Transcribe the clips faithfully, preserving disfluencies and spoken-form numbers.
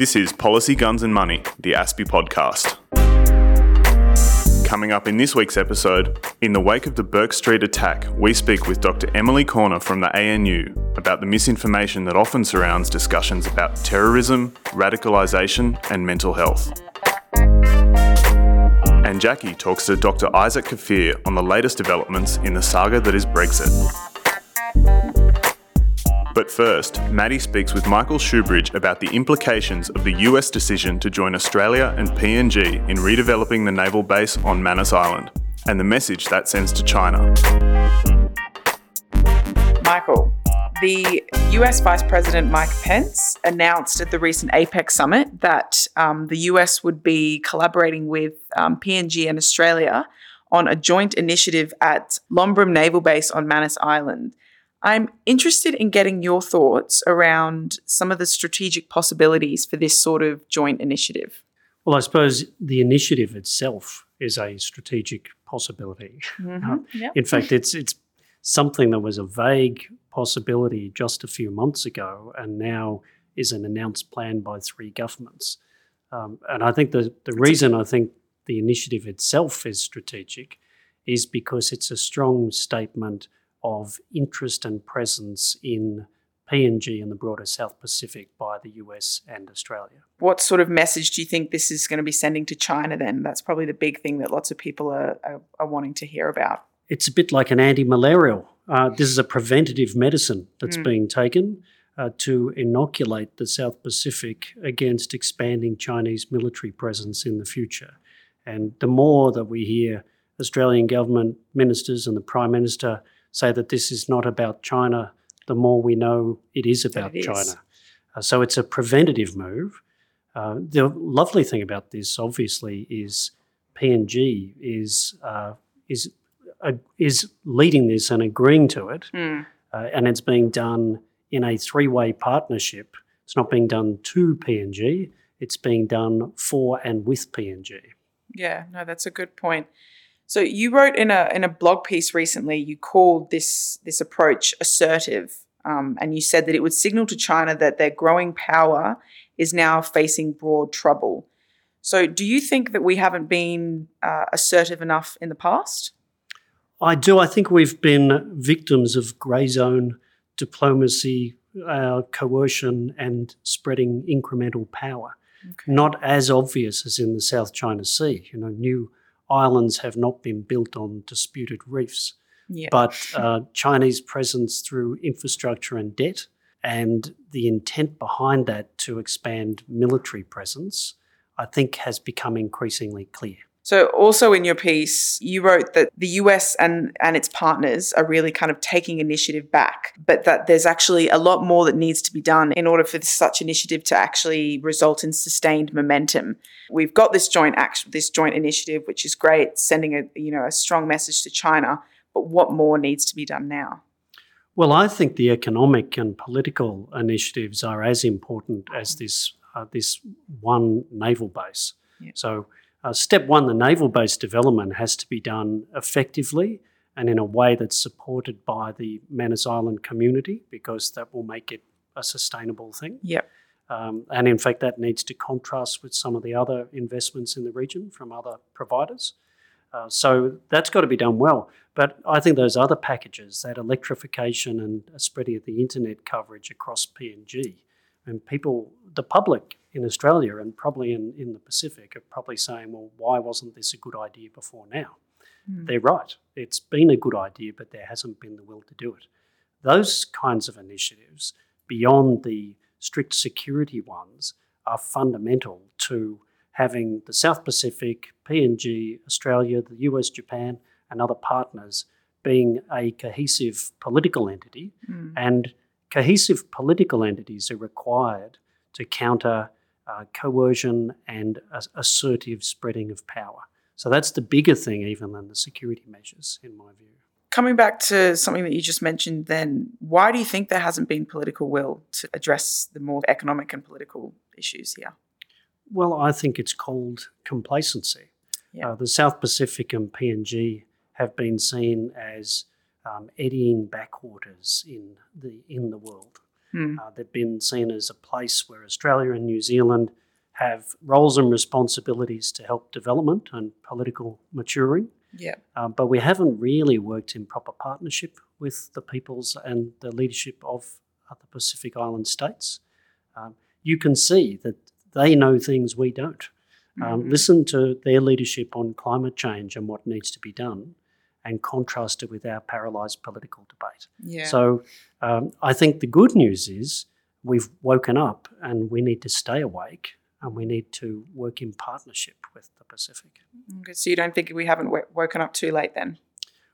This is Policy, Guns and Money, the A S P I podcast. Coming up in this week's episode, in the wake of the Bourke Street attack, we speak with Doctor Emily Corner from the A N U about the misinformation that often surrounds discussions about terrorism, radicalisation and mental health. And Jackie talks to Doctor Isaac Kafir on the latest developments in the saga that is Brexit. But first, Maddie speaks with Michael Shoebridge about the implications of the U S decision to join Australia and P N G in redeveloping the naval base on Manus Island, and the message that sends to China. Michael, the U S Vice President Mike Pence announced at the recent APEC summit that um, the U S would be collaborating with um, P N G and Australia on a joint initiative at Lombrum Naval Base on Manus Island. I'm interested in getting your thoughts around some of the strategic possibilities for this sort of joint initiative. Well, I suppose the initiative itself is a strategic possibility. Mm-hmm. Um, yep. In fact, it's it's something that was a vague possibility just a few months ago and now is an announced plan by three governments. Um, and I think the, the reason I think the initiative itself is strategic is because it's a strong statement of interest and presence in P N G and the broader South Pacific by the U S and Australia. What sort of message do you think this is going to be sending to China then? That's probably the big thing that lots of people are, are, are wanting to hear about. It's a bit like an anti-malarial. Uh, this is a preventative medicine that's mm. being taken uh, to inoculate the South Pacific against expanding Chinese military presence in the future. And the more that we hear Australian government ministers and the Prime Minister say that this is not about China, the more we know it is about it China. Is. Uh, so it's a preventative move. Uh, the lovely thing about this, obviously, is P N G is uh, is uh, is leading this and agreeing to it, mm. uh, and it's being done in a three-way partnership. It's not being done to P N G; it's being done for and with P N G. Yeah, no, that's a good point. So you wrote in a in a blog piece recently, you called this this approach assertive, um, and you said that it would signal to China that their growing power is now facing broad trouble. So do you think that we haven't been uh, assertive enough in the past? I do. I think we've been victims of grey zone diplomacy, uh, coercion and spreading incremental power. Okay. Not as obvious as in the South China Sea, you know, new islands have not been built on disputed reefs, yeah. but uh, Chinese presence through infrastructure and debt and the intent behind that to expand military presence, I think has become increasingly clear. So also in your piece, you wrote that the U S and, and its partners are really kind of taking initiative back, but that there's actually a lot more that needs to be done in order for such initiative to actually result in sustained momentum. We've got this joint action, this joint initiative, which is great, sending a you know a strong message to China, but what more needs to be done now? Well, I think the economic and political initiatives are as important as this uh, this one naval base. Yeah. So. Uh, step one, the naval base development has to be done effectively and in a way that's supported by the Manus Island community because that will make it a sustainable thing. Yep. Um, and in fact, that needs to contrast with some of the other investments in the region from other providers. Uh, so that's got to be done well. But I think those other packages, that electrification and spreading of the internet coverage across P N G, and people, the public in Australia and probably in, in the Pacific are probably saying, well, why wasn't this a good idea before now? Mm. They're right. It's been a good idea, but there hasn't been the will to do it. Those kinds of initiatives, beyond the strict security ones, are fundamental to having the South Pacific, P N G, Australia, the U S, Japan and other partners being a cohesive political entity mm. and cohesive political entities are required to counter uh, coercion and uh, assertive spreading of power. So that's the bigger thing even than the security measures, in my view. Coming back to something that you just mentioned then, why do you think there hasn't been political will to address the more economic and political issues here? Well, I think it's called complacency. Yeah. Uh, the South Pacific and P N G have been seen as Um, eddying backwaters in the in the world, Mm. Uh, they've been seen as a place where Australia and New Zealand have roles and responsibilities to help development and political maturing. Yeah. Um, but we haven't really worked in proper partnership with the peoples and the leadership of the Pacific Island states. Um, you can see that they know things we don't. Um, mm-hmm. Listen to their leadership on climate change and what needs to be done and contrast it with our paralysed political debate. Yeah. So um, I think the good news is we've woken up and we need to stay awake and we need to work in partnership with the Pacific. Okay, so you don't think we haven't w- woken up too late then?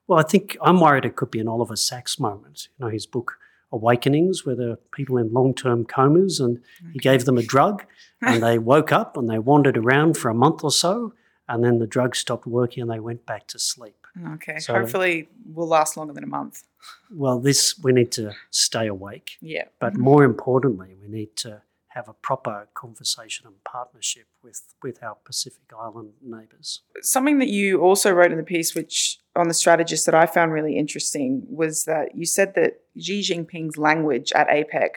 Well, I think I'm worried it could be an Oliver Sacks moment. You know, his book Awakenings, where there are people in long-term comas and okay. he gave them a drug and they woke up and they wandered around for a month or so and then the drug stopped working and they went back to sleep. Okay, so hopefully we'll last longer than a month. Well, this we need to stay awake. Yeah. But more importantly, we need to have a proper conversation and partnership with, with our Pacific Island neighbours. Something that you also wrote in the piece, which on The Strategist, that I found really interesting was that you said that Xi Jinping's language at APEC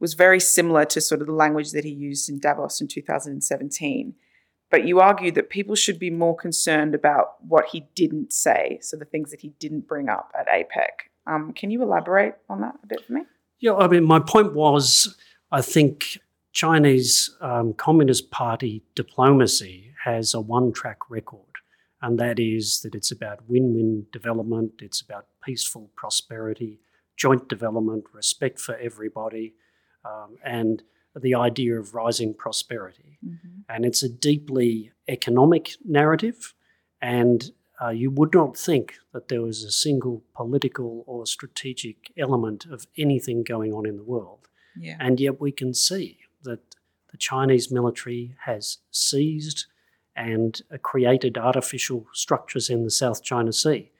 was very similar to sort of the language that he used in Davos in two thousand seventeen. But you argued that people should be more concerned about what he didn't say, so the things that he didn't bring up at APEC. Um, can you elaborate on that a bit for me? Yeah, I mean, my point was, I think Chinese um, Communist Party diplomacy has a one-track record, and that is that it's about win-win development, it's about peaceful prosperity, joint development, respect for everybody, um, and the idea of rising prosperity. Mm-hmm. And it's a deeply economic narrative, and uh, you would not think that there was a single political or strategic element of anything going on in the world. Yeah. And yet we can see that the Chinese military has seized and created artificial structures in the South China Sea.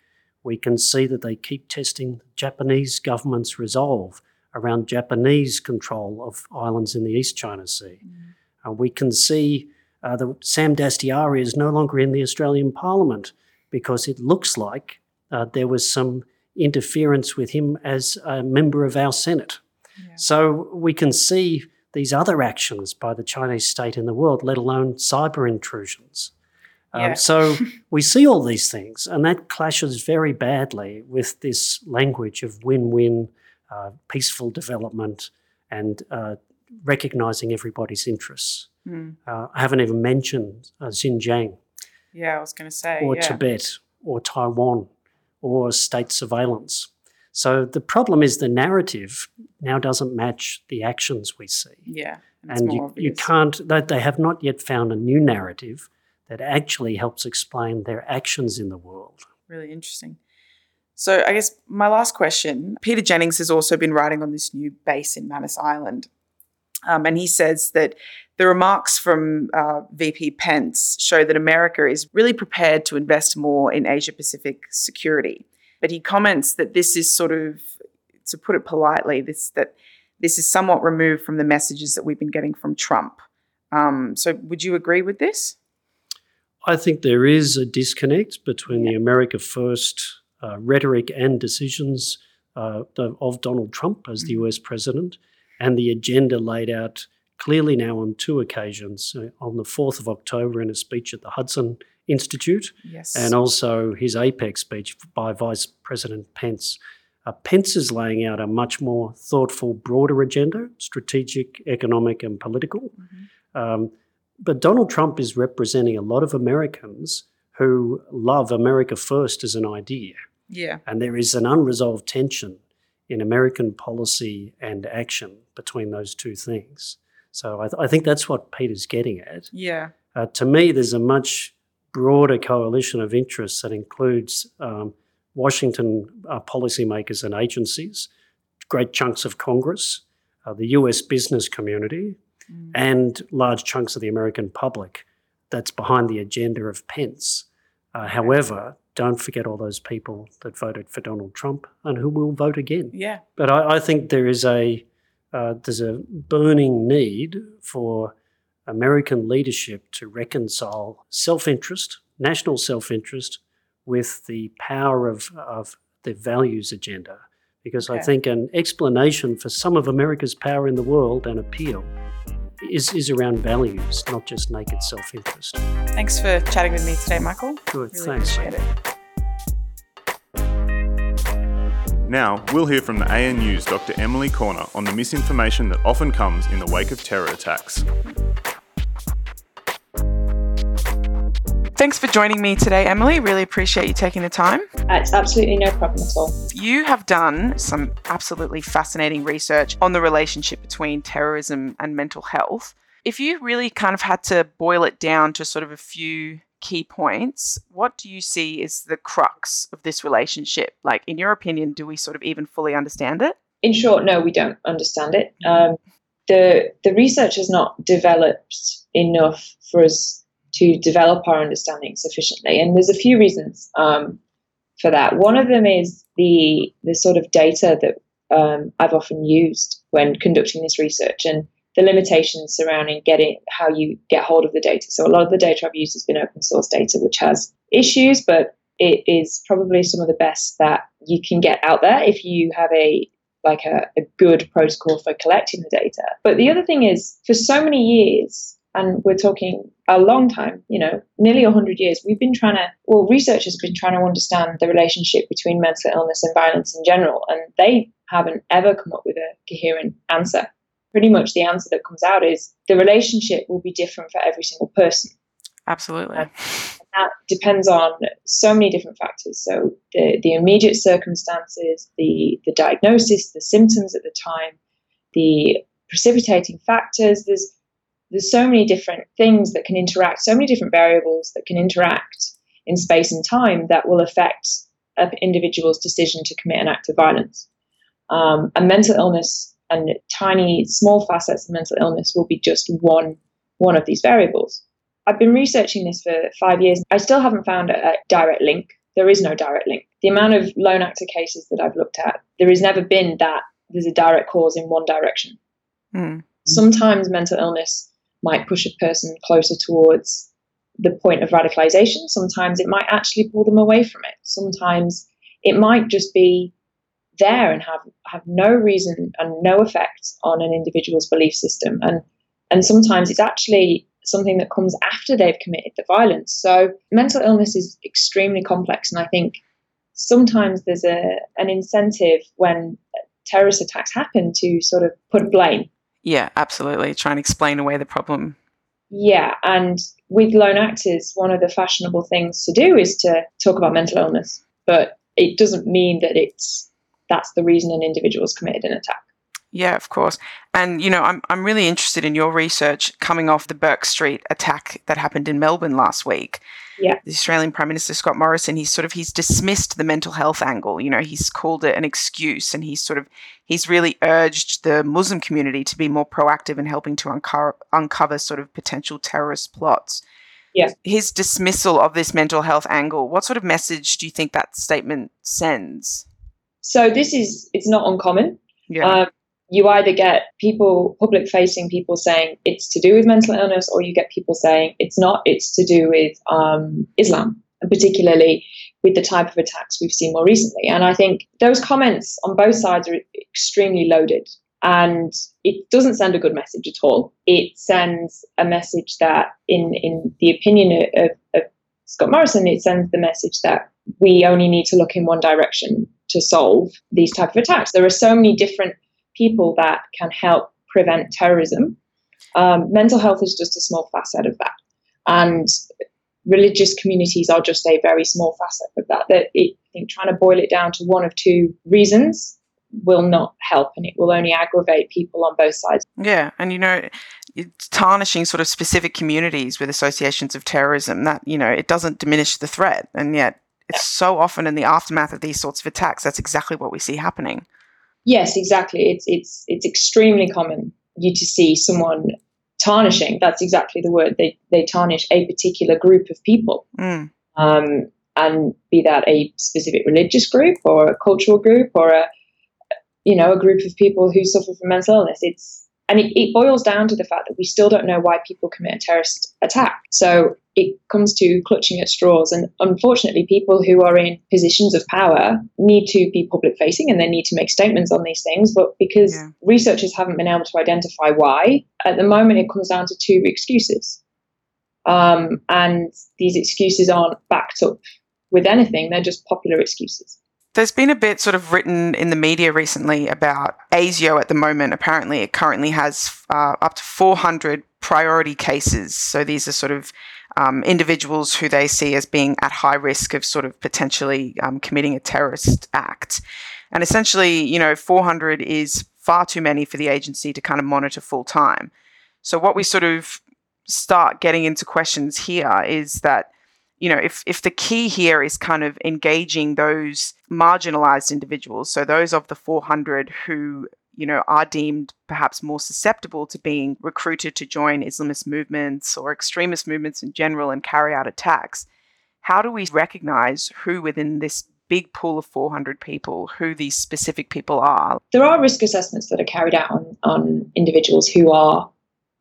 We can see that they keep testing the Japanese government's resolve around Japanese control of islands in the East China Sea. Mm. Uh, we can see uh, that Sam Dastyari is no longer in the Australian Parliament because it looks like uh, there was some interference with him as a member of our Senate. Yeah. So we can see these other actions by the Chinese state in the world, let alone cyber intrusions. Yeah. Um, so we see all these things, and that clashes very badly with this language of win-win, uh, peaceful development and uh, recognising everybody's interests. Mm. Uh, I haven't even mentioned uh, Xinjiang. Yeah, I was going to say. Or yeah. Tibet or Taiwan or state surveillance. So the problem is the narrative now doesn't match the actions we see. Yeah, and you, you can't. They have not yet found a new narrative that actually helps explain their actions in the world. Really interesting. So I guess my last question. Peter Jennings has also been writing on this new base in Manus Island, um, and he says that the remarks from uh, V P Pence show that America is really prepared to invest more in Asia-Pacific security. But he comments that this is sort of, to put it politely, this that this is somewhat removed from the messages that we've been getting from Trump. Um, so would you agree with this? I think there is a disconnect between yeah. the America First uh, rhetoric and decisions uh, of Donald Trump as mm-hmm. the U S president and the agenda laid out clearly now on two occasions, uh, on the fourth of October in a speech at the Hudson Institute yes. and also his APEC speech by Vice President Pence. Uh, Pence is laying out a much more thoughtful, broader agenda, strategic, economic and political. Mm-hmm. Um, but Donald Trump is representing a lot of Americans who love America First as an idea. Yeah. And there is an unresolved tension in American policy and action between those two things. So I, th- I think that's what Peter's getting at. Yeah. Uh, to me, there's a much broader coalition of interests that includes um, Washington uh, policymakers and agencies, great chunks of Congress, uh, the U S business community, mm. and large chunks of the American public that's behind the agenda of Pence. Uh, however, don't forget all those people that voted for Donald Trump and who will vote again. Yeah. But I, I think there is a uh, there's a burning need for American leadership to reconcile self-interest, national self-interest, with the power of, of the values agenda. because okay. I think an explanation for some of America's power in the world and appeal is, is around values, not just naked self-interest. Thanks for chatting with me today, Michael. Good, really thanks. Appreciate it. Now, we'll hear from the A N U's Doctor Emily Corner on the misinformation that often comes in the wake of terror attacks. Thanks for joining me today, Emily. Really appreciate you taking the time. It's absolutely no problem at all. You have done some absolutely fascinating research on the relationship between terrorism and mental health. If you really kind of had to boil it down to sort of a few key points, what do you see is the crux of this relationship? Like, in your opinion, do we sort of even fully understand it? In short, no, we don't understand it. Um, the the research has not developed enough for us to develop our understanding sufficiently. And there's a few reasons um, for that. One of them is the, the sort of data that um, I've often used when conducting this research, and the limitations surrounding getting how you get hold of the data. So a lot of the data I've used has been open source data, which has issues, but it is probably some of the best that you can get out there if you have a like a, a good protocol for collecting the data. But the other thing is, for so many years, and we're talking a long time, you know, nearly one hundred years, we've been trying to, well, researchers have been trying to understand the relationship between mental illness and violence in general, and they haven't ever come up with a coherent answer. Pretty much the answer that comes out is the relationship will be different for every single person. Absolutely. And that depends on so many different factors. So the, the immediate circumstances, the, the diagnosis, the symptoms at the time, the precipitating factors. There's, there's so many different things that can interact, so many different variables that can interact in space and time that will affect an individual's decision to commit an act of violence. Um, and mental illness and tiny, small facets of mental illness will be just one one of these variables. I've been researching this for five years. I still haven't found a, a direct link. There is no direct link. The amount of lone actor cases that I've looked at, there has never been that there's a direct cause in one direction. Mm. Sometimes mental illness might push a person closer towards the point of radicalization. Sometimes it might actually pull them away from it. Sometimes it might just be there and have have no reason and no effect on an individual's belief system, and and sometimes it's actually something that comes after they've committed the violence. So mental illness is extremely complex, and I think sometimes there's a an incentive when terrorist attacks happen to sort of put blame. Yeah, absolutely. Try and explain away the problem. Yeah, and with lone actors, one of the fashionable things to do is to talk about mental illness, but it doesn't mean that it's that's the reason an individual's committed an attack. Yeah, of course. And, you know, I'm I'm really interested in your research coming off the Bourke Street attack that happened in Melbourne last week. Yeah. The Australian Prime Minister, Scott Morrison, he's sort of, he's dismissed the mental health angle. You know, he's called it an excuse, and he's sort of, he's really urged the Muslim community to be more proactive in helping to uncover, uncover sort of potential terrorist plots. Yeah. His dismissal of this mental health angle, what sort of message do you think that statement sends? So this is, it's not uncommon. Yeah. Um, you either get people, public-facing people saying it's to do with mental illness, or you get people saying it's not, it's to do with um, Islam, and particularly with the type of attacks we've seen more recently. And I think those comments on both sides are extremely loaded, and it doesn't send a good message at all. It sends a message that, in, in the opinion of, of Scott Morrison, it sends the message that we only need to look in one direction to solve these type of attacks. There are so many different people that can help prevent terrorism. Um, mental health is just a small facet of that, and religious communities are just a very small facet of that. That it, I think trying to boil it down to one of two reasons will not help, and it will only aggravate people on both sides. Yeah, and you know, it's tarnishing sort of specific communities with associations of terrorism. That, you know, it doesn't diminish the threat, and yet it's so often in the aftermath of these sorts of attacks, that's exactly what we see happening. Yes, exactly. It's it's it's extremely common you to see someone tarnishing. That's exactly the word. They they tarnish a particular group of people, mm. um, and be that a specific religious group or a cultural group or a you know a group of people who suffer from mental illness. It's and it, it boils down to the fact that we still don't know why people commit a terrorist attack. So it comes to clutching at straws. And unfortunately, people who are in positions of power need to be public facing and they need to make statements on these things. But because yeah. researchers haven't been able to identify why, at the moment, it comes down to two excuses. Um, and these excuses aren't backed up with anything. They're just popular excuses. There's been a bit sort of written in the media recently about ASIO at the moment. Apparently, it currently has uh, up to four hundred priority cases. So these are sort of um, individuals who they see as being at high risk of sort of potentially um, committing a terrorist act. And essentially, you know, four hundred is far too many for the agency to kind of monitor full time. So what we sort of start getting into questions here is that, you know, if if the key here is kind of engaging those marginalized individuals, so those of the four hundred who, you know, are deemed perhaps more susceptible to being recruited to join Islamist movements or extremist movements in general and carry out attacks, how do we recognize who within this big pool of four hundred people, who these specific people are? There are risk assessments that are carried out on, on individuals who are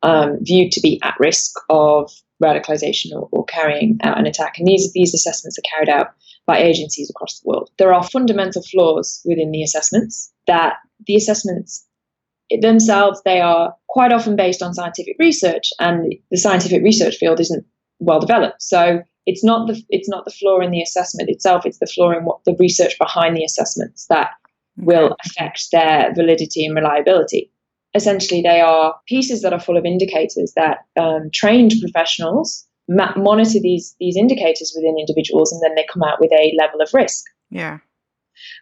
um, viewed to be at risk of radicalization or, or carrying out an attack. And these these assessments are carried out by agencies across the world. There are fundamental flaws within the assessments, that the assessments themselves, they are quite often based on scientific research, and the scientific research field isn't well developed. So it's not the it's not the flaw in the assessment itself, it's the flaw in what the research behind the assessments that will affect their validity and reliability. Essentially, they are pieces that are full of indicators that um, trained professionals ma- monitor these these indicators within individuals, and then they come out with a level of risk. Yeah.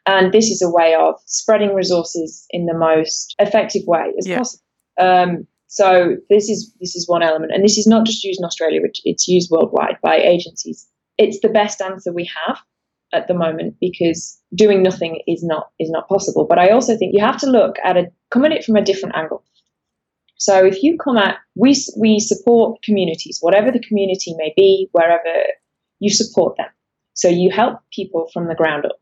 And this is a way of spreading resources in the most effective way as yeah. possible. Um, so this is this is one element. And this is not just used in Australia, it's used worldwide by agencies. It's the best answer we have at the moment, because doing nothing is not is not possible. But I also think you have to look at a come at it from a different angle. So if you come at we we support communities, whatever the community may be, wherever you support them. So you help people from the ground up,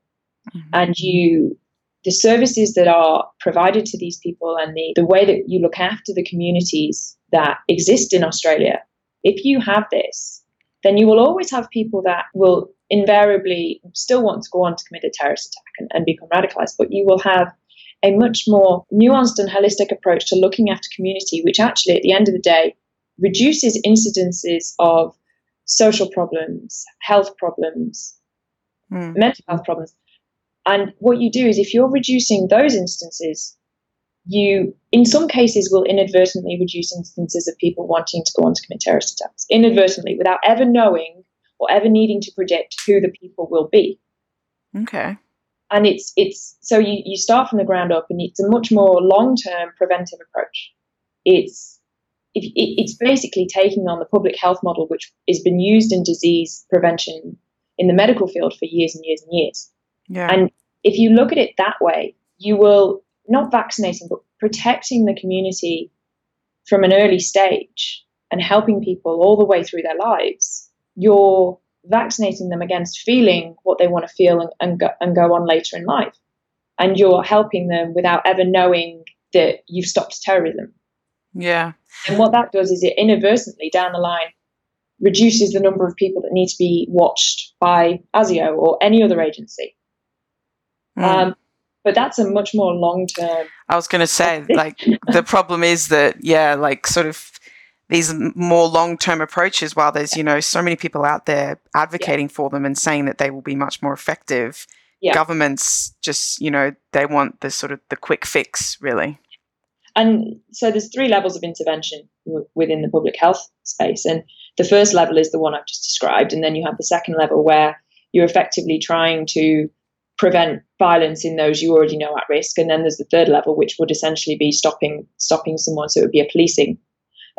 mm-hmm. and you the services that are provided to these people and the the way that you look after the communities that exist in Australia. If you have this, then you will always have people that will invariably still want to go on to commit a terrorist attack and, and become radicalized, but you will have a much more nuanced and holistic approach to looking after community, which actually at the end of the day reduces incidences of social problems, health problems, mm. mental health problems. And what you do is, if you're reducing those instances, you in some cases will inadvertently reduce instances of people wanting to go on to commit terrorist attacks, inadvertently, without ever knowing or ever needing to predict who the people will be. Okay. And it's it's so you, you start from the ground up, and it's a much more long-term preventive approach. It's it, it's basically taking on the public health model, which has been used in disease prevention in the medical field for years and years and years. Yeah. And if you look at it that way, you will, not vaccinating, but protecting the community from an early stage and helping people all the way through their lives, you're vaccinating them against feeling what they want to feel and, and, go, and go on later in life. And you're helping them without ever knowing that you've stopped terrorism. Yeah. And what that does is it inadvertently down the line reduces the number of people that need to be watched by ASIO or any other agency. Mm. Um, but that's a much more long-term... I was going to say, like, the problem is that, yeah, like sort of, these more long-term approaches, while there's, you know, so many people out there advocating yeah. for them and saying that they will be much more effective, yeah. governments just, you know, they want the sort of the quick fix, really. And so there's three levels of intervention w- within the public health space. And the first level is the one I've just described. And then you have the second level where you're effectively trying to prevent violence in those you already know at risk. And then there's the third level, which would essentially be stopping stopping someone. So it would be a policing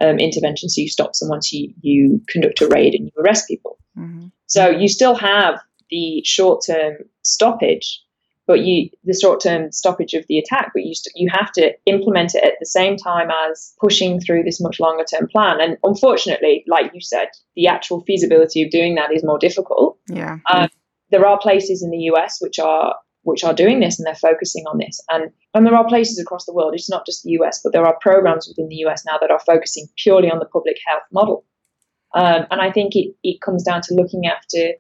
Um, intervention. So you stop someone, so you, you conduct a raid and you arrest people. Mm-hmm. So you still have the short-term stoppage, but you the short-term stoppage of the attack, but you st- you have to implement it at the same time as pushing through this much longer-term plan. And unfortunately, like you said, the actual feasibility of doing that is more difficult. Yeah. Um, there are places in the U S which are which are doing this, and they're focusing on this. And, and there are places across the world, it's not just the U S, but there are programs within the U S now that are focusing purely on the public health model. Um, and I think it, it comes down to looking after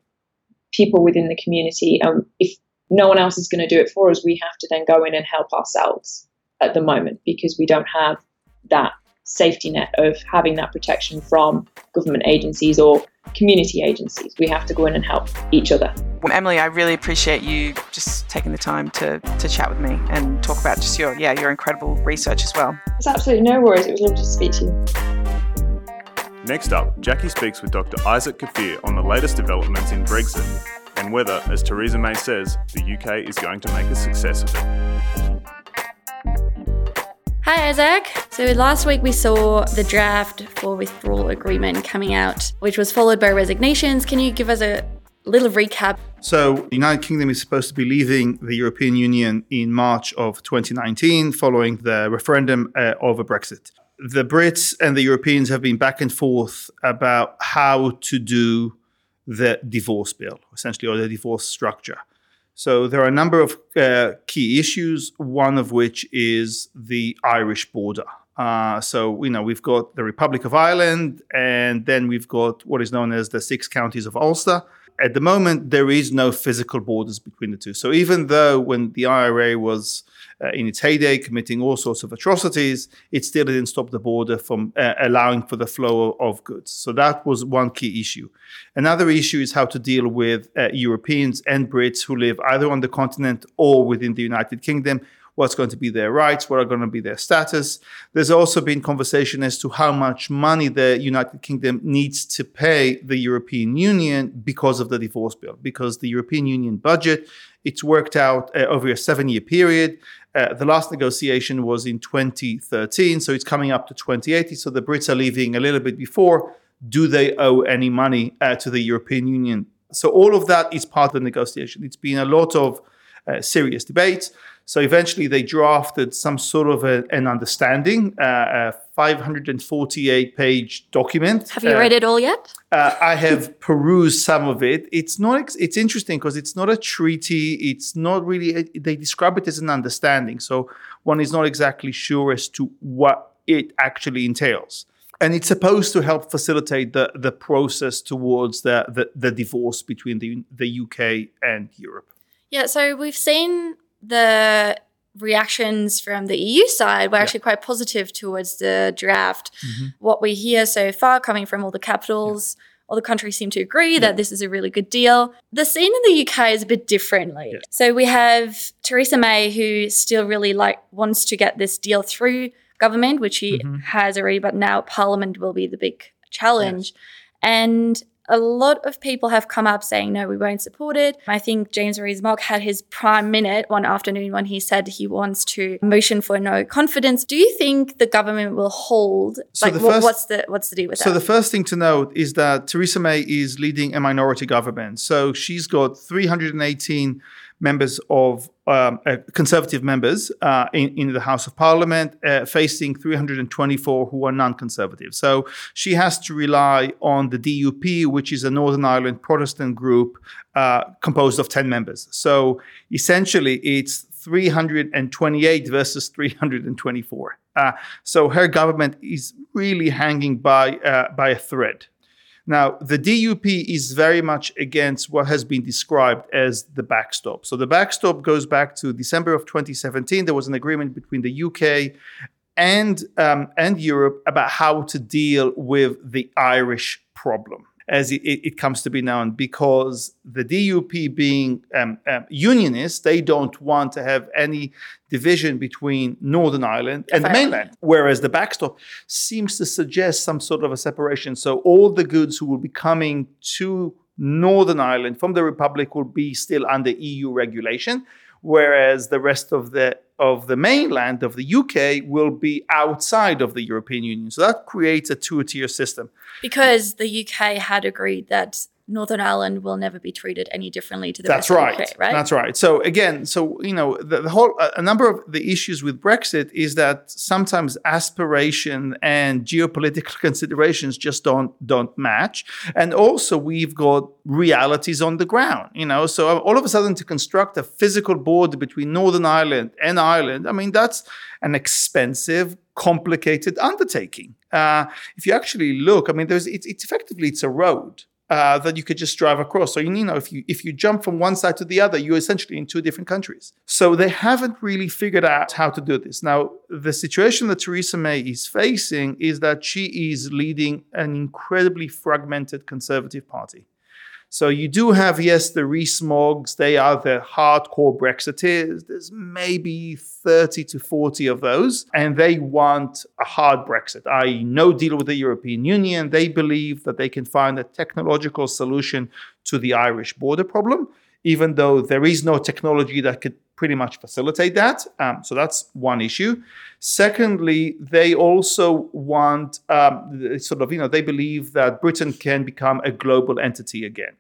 people within the community. Um, if no one else is going to do it for us, we have to then go in and help ourselves at the moment, because we don't have that safety net of having that protection from government agencies or community agencies. We have to go in and help each other. Well, Emily, I really appreciate you just taking the time to to chat with me and talk about just your yeah your incredible research as well. It's absolutely no worries. It was lovely to speak to you. Next up, Jackie speaks with Doctor Isaac Kafir on the latest developments in Brexit and whether, as Theresa May says, the U K is going to make a success of it. Hi Isaac. So last week we saw the draft for withdrawal agreement coming out, which was followed by resignations. Can you give us a little recap? So the United Kingdom is supposed to be leaving the European Union in March of twenty nineteen following the referendum uh, over Brexit. The Brits and the Europeans have been back and forth about how to do the divorce bill, essentially, or the divorce structure. So there are a number of uh, key issues, one of which is the Irish border. Uh, so, you know, we've got the Republic of Ireland, and then we've got what is known as the six counties of Ulster. At the moment, there is no physical borders between the two. So even though when the I R A was uh, in its heyday committing all sorts of atrocities, it still didn't stop the border from uh, allowing for the flow of goods. So that was one key issue. Another issue is how to deal with uh, Europeans and Brits who live either on the continent or within the United Kingdom. What's going to be their rights? What are going to be their status? There's also been conversation as to how much money the United Kingdom needs to pay the European Union because of the divorce bill, because the European Union budget, it's worked out uh, over a seven-year period. Uh, the last negotiation was in twenty thirteen, so it's coming up to twenty eighty. So the Brits are leaving a little bit before. Do they owe any money uh, to the European Union? So all of that is part of the negotiation. It's been a lot of uh, serious debates. So eventually they drafted some sort of a, an understanding, uh, a five hundred forty-eight page document. Have you uh, read it all yet? Uh, I have perused some of it. It's not. Ex- it's interesting because it's not a treaty. It's not really, a, they describe it as an understanding. So one is not exactly sure as to what it actually entails. And it's supposed to help facilitate the, the process towards the, the, the divorce between the, the U K and Europe. Yeah, so we've seen the reactions from the E U side were yeah. actually quite positive towards the draft. Mm-hmm. What we hear so far coming from all the capitals, yeah. all the countries seem to agree yeah. that this is a really good deal. The scene in the U K is a bit differently. Yeah. So we have Theresa May, who still really like wants to get this deal through government, which she mm-hmm. has already, but now Parliament will be the big challenge. Yes. And a lot of people have come up saying, no, we won't support it. I think James Rees-Mogg had his prime minute one afternoon when he said he wants to motion for no confidence. Do you think the government will hold? So like, the first, what's the what's the deal with so that? So the first thing to note is that Theresa May is leading a minority government. So she's got three hundred eighteen members of um, uh, conservative members uh, in, in the House of Parliament uh, facing three hundred twenty-four who are non-conservative. So she has to rely on the D U P, which is a Northern Ireland Protestant group uh, composed of ten members. So essentially it's three hundred twenty-eight versus three hundred twenty-four. Uh, so her government is really hanging by uh, by a thread. Now, the D U P is very much against what has been described as the backstop. So the backstop goes back to December of twenty seventeen. There was an agreement between the U K and, um, and Europe about how to deal with the Irish problem, as it, it comes to be known, because the D U P being um, um, unionists, they don't want to have any division between Northern Ireland and Fair. the mainland, whereas the backstop seems to suggest some sort of a separation. So all the goods who will be coming to Northern Ireland from the Republic will be still under E U regulation, whereas the rest of the of the mainland of the U K will be outside of the European Union. So that creates a two-tier system. Because the U K had agreed that Northern Ireland will never be treated any differently to the That's rest right. of the U K, right? That's right. So again, so, you know, the, the whole, a, a number of the issues with Brexit is that sometimes aspiration and geopolitical considerations just don't, don't match. And also we've got realities on the ground, you know, so all of a sudden to construct a physical border between Northern Ireland and Ireland, I mean, that's an expensive complicated undertaking. Uh, if you actually look, I mean, there's it's, it's effectively it's a road uh, that you could just drive across. So you know, if you if you jump from one side to the other, you're essentially in two different countries. So they haven't really figured out how to do this. Now, the situation that Theresa May is facing is that she is leading an incredibly fragmented Conservative Party. So you do have, yes, the Rees-Moggs. They are the hardcore Brexiteers. There's maybe thirty to forty of those. And they want a hard Brexit, that is no deal with the European Union. They believe that they can find a technological solution to the Irish border problem, even though there is no technology that could pretty much facilitate that. Um, so that's one issue. Secondly, they also want um, sort of, you know, they believe that Britain can become a global entity again.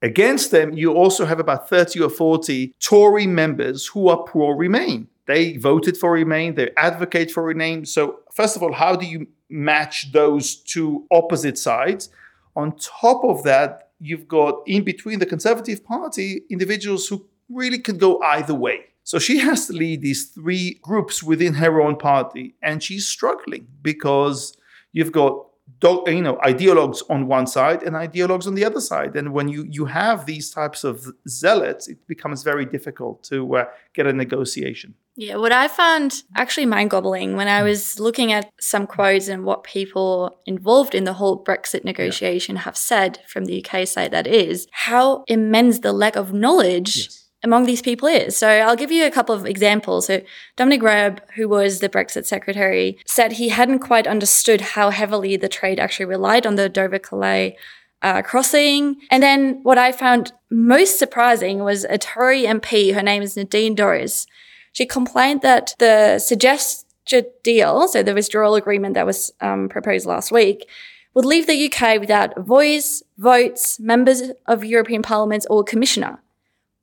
Against them, you also have about thirty or forty Tory members who are pro-Remain. They voted for Remain, they advocate for Remain. So first of all, how do you match those two opposite sides? On top of that, you've got in between the Conservative Party individuals who really could go either way. So she has to lead these three groups within her own party, and she's struggling because you've got you know ideologues on one side and ideologues on the other side. And when you, you have these types of zealots, it becomes very difficult to uh, get a negotiation. Yeah, what I found actually mind-boggling when I was looking at some quotes and what people involved in the whole Brexit negotiation yeah. have said from the U K side, that is, how immense the lack of knowledge yes. among these people is. So I'll give you a couple of examples. So Dominic Raab, who was the Brexit secretary, said he hadn't quite understood how heavily the trade actually relied on the Dover-Calais uh, crossing. And then what I found most surprising was a Tory M P, her name is Nadine Dorries. She complained that the suggested deal, so the withdrawal agreement that was um, proposed last week, would leave the U K without a voice, votes, members of European Parliament or commissioner.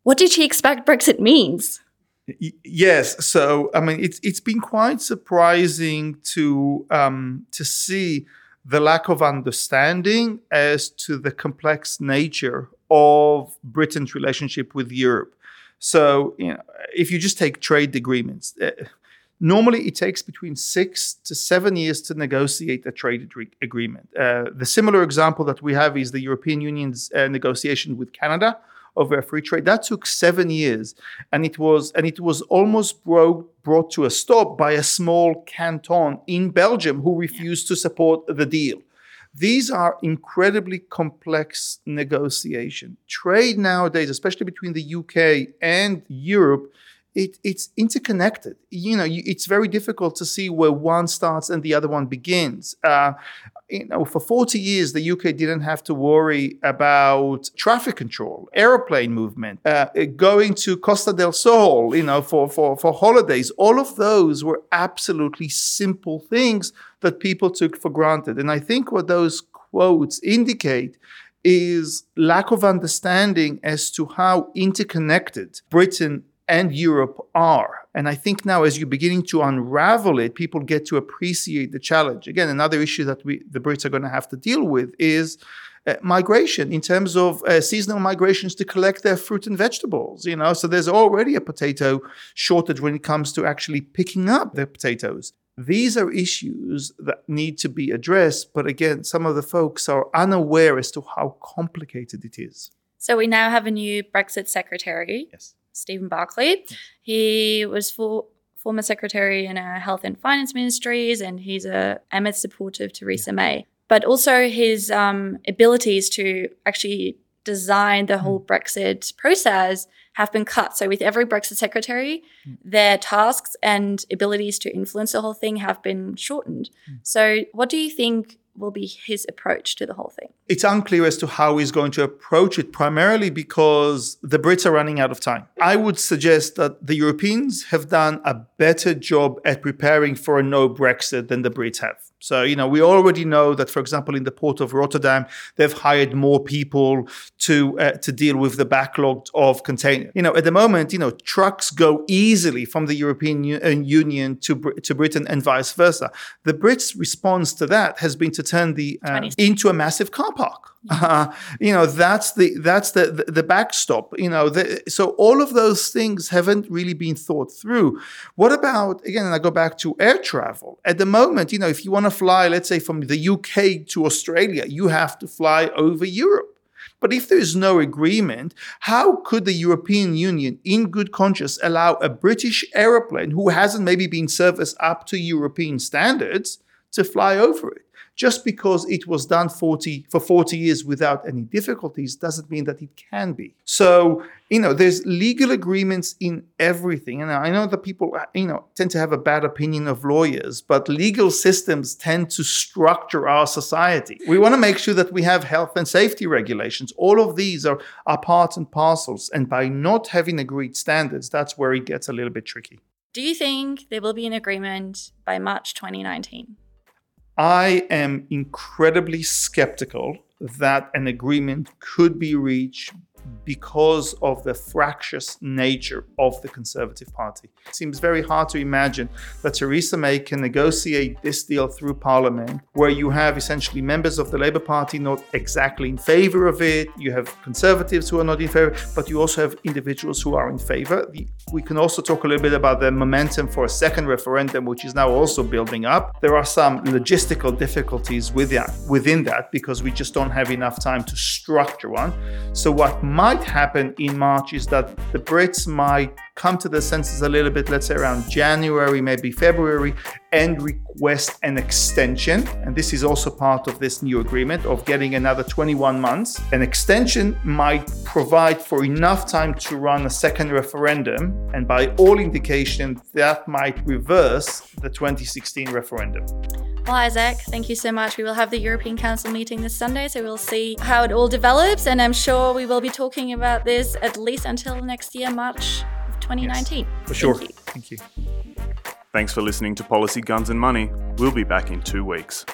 What did she expect Brexit means? Yes, so I mean it's it's been quite surprising to um, to see the lack of understanding as to the complex nature of Britain's relationship with Europe. So you know, if you just take trade agreements, uh, normally it takes between six to seven years to negotiate a trade agreement. Uh, the similar example that we have is the European Union's uh, negotiation with Canada over a free trade. That took seven years. And it was and it was almost bro- brought to a stop by a small canton in Belgium who refused to support the deal. These are incredibly complex negotiations. Trade nowadays, especially between the U K and Europe, It, it's interconnected. You know, you, it's very difficult to see where one starts and the other one begins. Uh, you know, for forty years, the U K didn't have to worry about traffic control, airplane movement, uh, going to Costa del Sol, you know, for, for, for holidays. All of those were absolutely simple things that people took for granted. And I think what those quotes indicate is lack of understanding as to how interconnected Britain and Europe are. And I think now as you're beginning to unravel it, people get to appreciate the challenge. Again, another issue that we, the Brits are going to have to deal with is uh, migration in terms of uh, seasonal migrations to collect their fruit and vegetables, you know. So there's already a potato shortage when it comes to actually picking up the potatoes. These are issues that need to be addressed. But again, some of the folks are unaware as to how complicated it is. So we now have a new Brexit secretary. Yes. Stephen Barclay. He was for, former secretary in our health and finance ministries, and he's a amid supporter of Theresa yeah. May. But also his um, abilities to actually design the whole mm. Brexit process have been cut. So with every Brexit secretary, mm. their tasks and abilities to influence the whole thing have been shortened. Mm. So what do you think will be his approach to the whole thing? It's unclear as to how he's going to approach it, primarily because the Brits are running out of time. I would suggest that the Europeans have done a better job at preparing for a no Brexit than the Brits have. So, you know, we already know that, for example, in the port of Rotterdam, they've hired more people to uh, to deal with the backlog of containers. You know, at the moment, you know, trucks go easily from the European Union to to Britain and vice versa. The Brits' response to that has been to turn the um, into a massive car park. Uh, you know, that's the that's the the, the backstop. You know, the, so all of those things haven't really been thought through. What about, again, and I go back to air travel. At the moment, you know, if you want to fly, let's say from the U K to Australia, you have to fly over Europe. But if there is no agreement, how could the European Union, in good conscience, allow a British aeroplane who hasn't maybe been serviced up to European standards to fly over it? Just because it was done forty for forty years without any difficulties doesn't mean that it can be. So, you know, there's legal agreements in everything. And I know that people, you know, tend to have a bad opinion of lawyers, but legal systems tend to structure our society. We want to make sure that we have health and safety regulations. All of these are, are parts and parcels. And by not having agreed standards, that's where it gets a little bit tricky. Do you think there will be an agreement by March twenty nineteen? I am incredibly skeptical that an agreement could be reached because of the fractious nature of the Conservative Party. It seems very hard to imagine that Theresa May can negotiate this deal through Parliament, where you have essentially members of the Labour Party not exactly in favour of it, you have Conservatives who are not in favour, but you also have individuals who are in favour. We can also talk a little bit about the momentum for a second referendum, which is now also building up. There are some logistical difficulties within that, because we just don't have enough time to structure one. So what might happen in March is that the Brits might come to their senses a little bit, let's say around January, maybe February, and request an extension. And this is also part of this new agreement of getting another twenty-one months. An extension might provide for enough time to run a second referendum. And by all indication, that might reverse the twenty sixteen referendum. Well, Isaac, thank you so much. We will have the European Council meeting this Sunday, so we'll see how it all develops. And I'm sure we will be talking about this at least until next year, March twenty nineteen. Yes, for sure. Thank you. Thank you. Thanks for listening to Policy, Guns and Money. We'll be back in two weeks.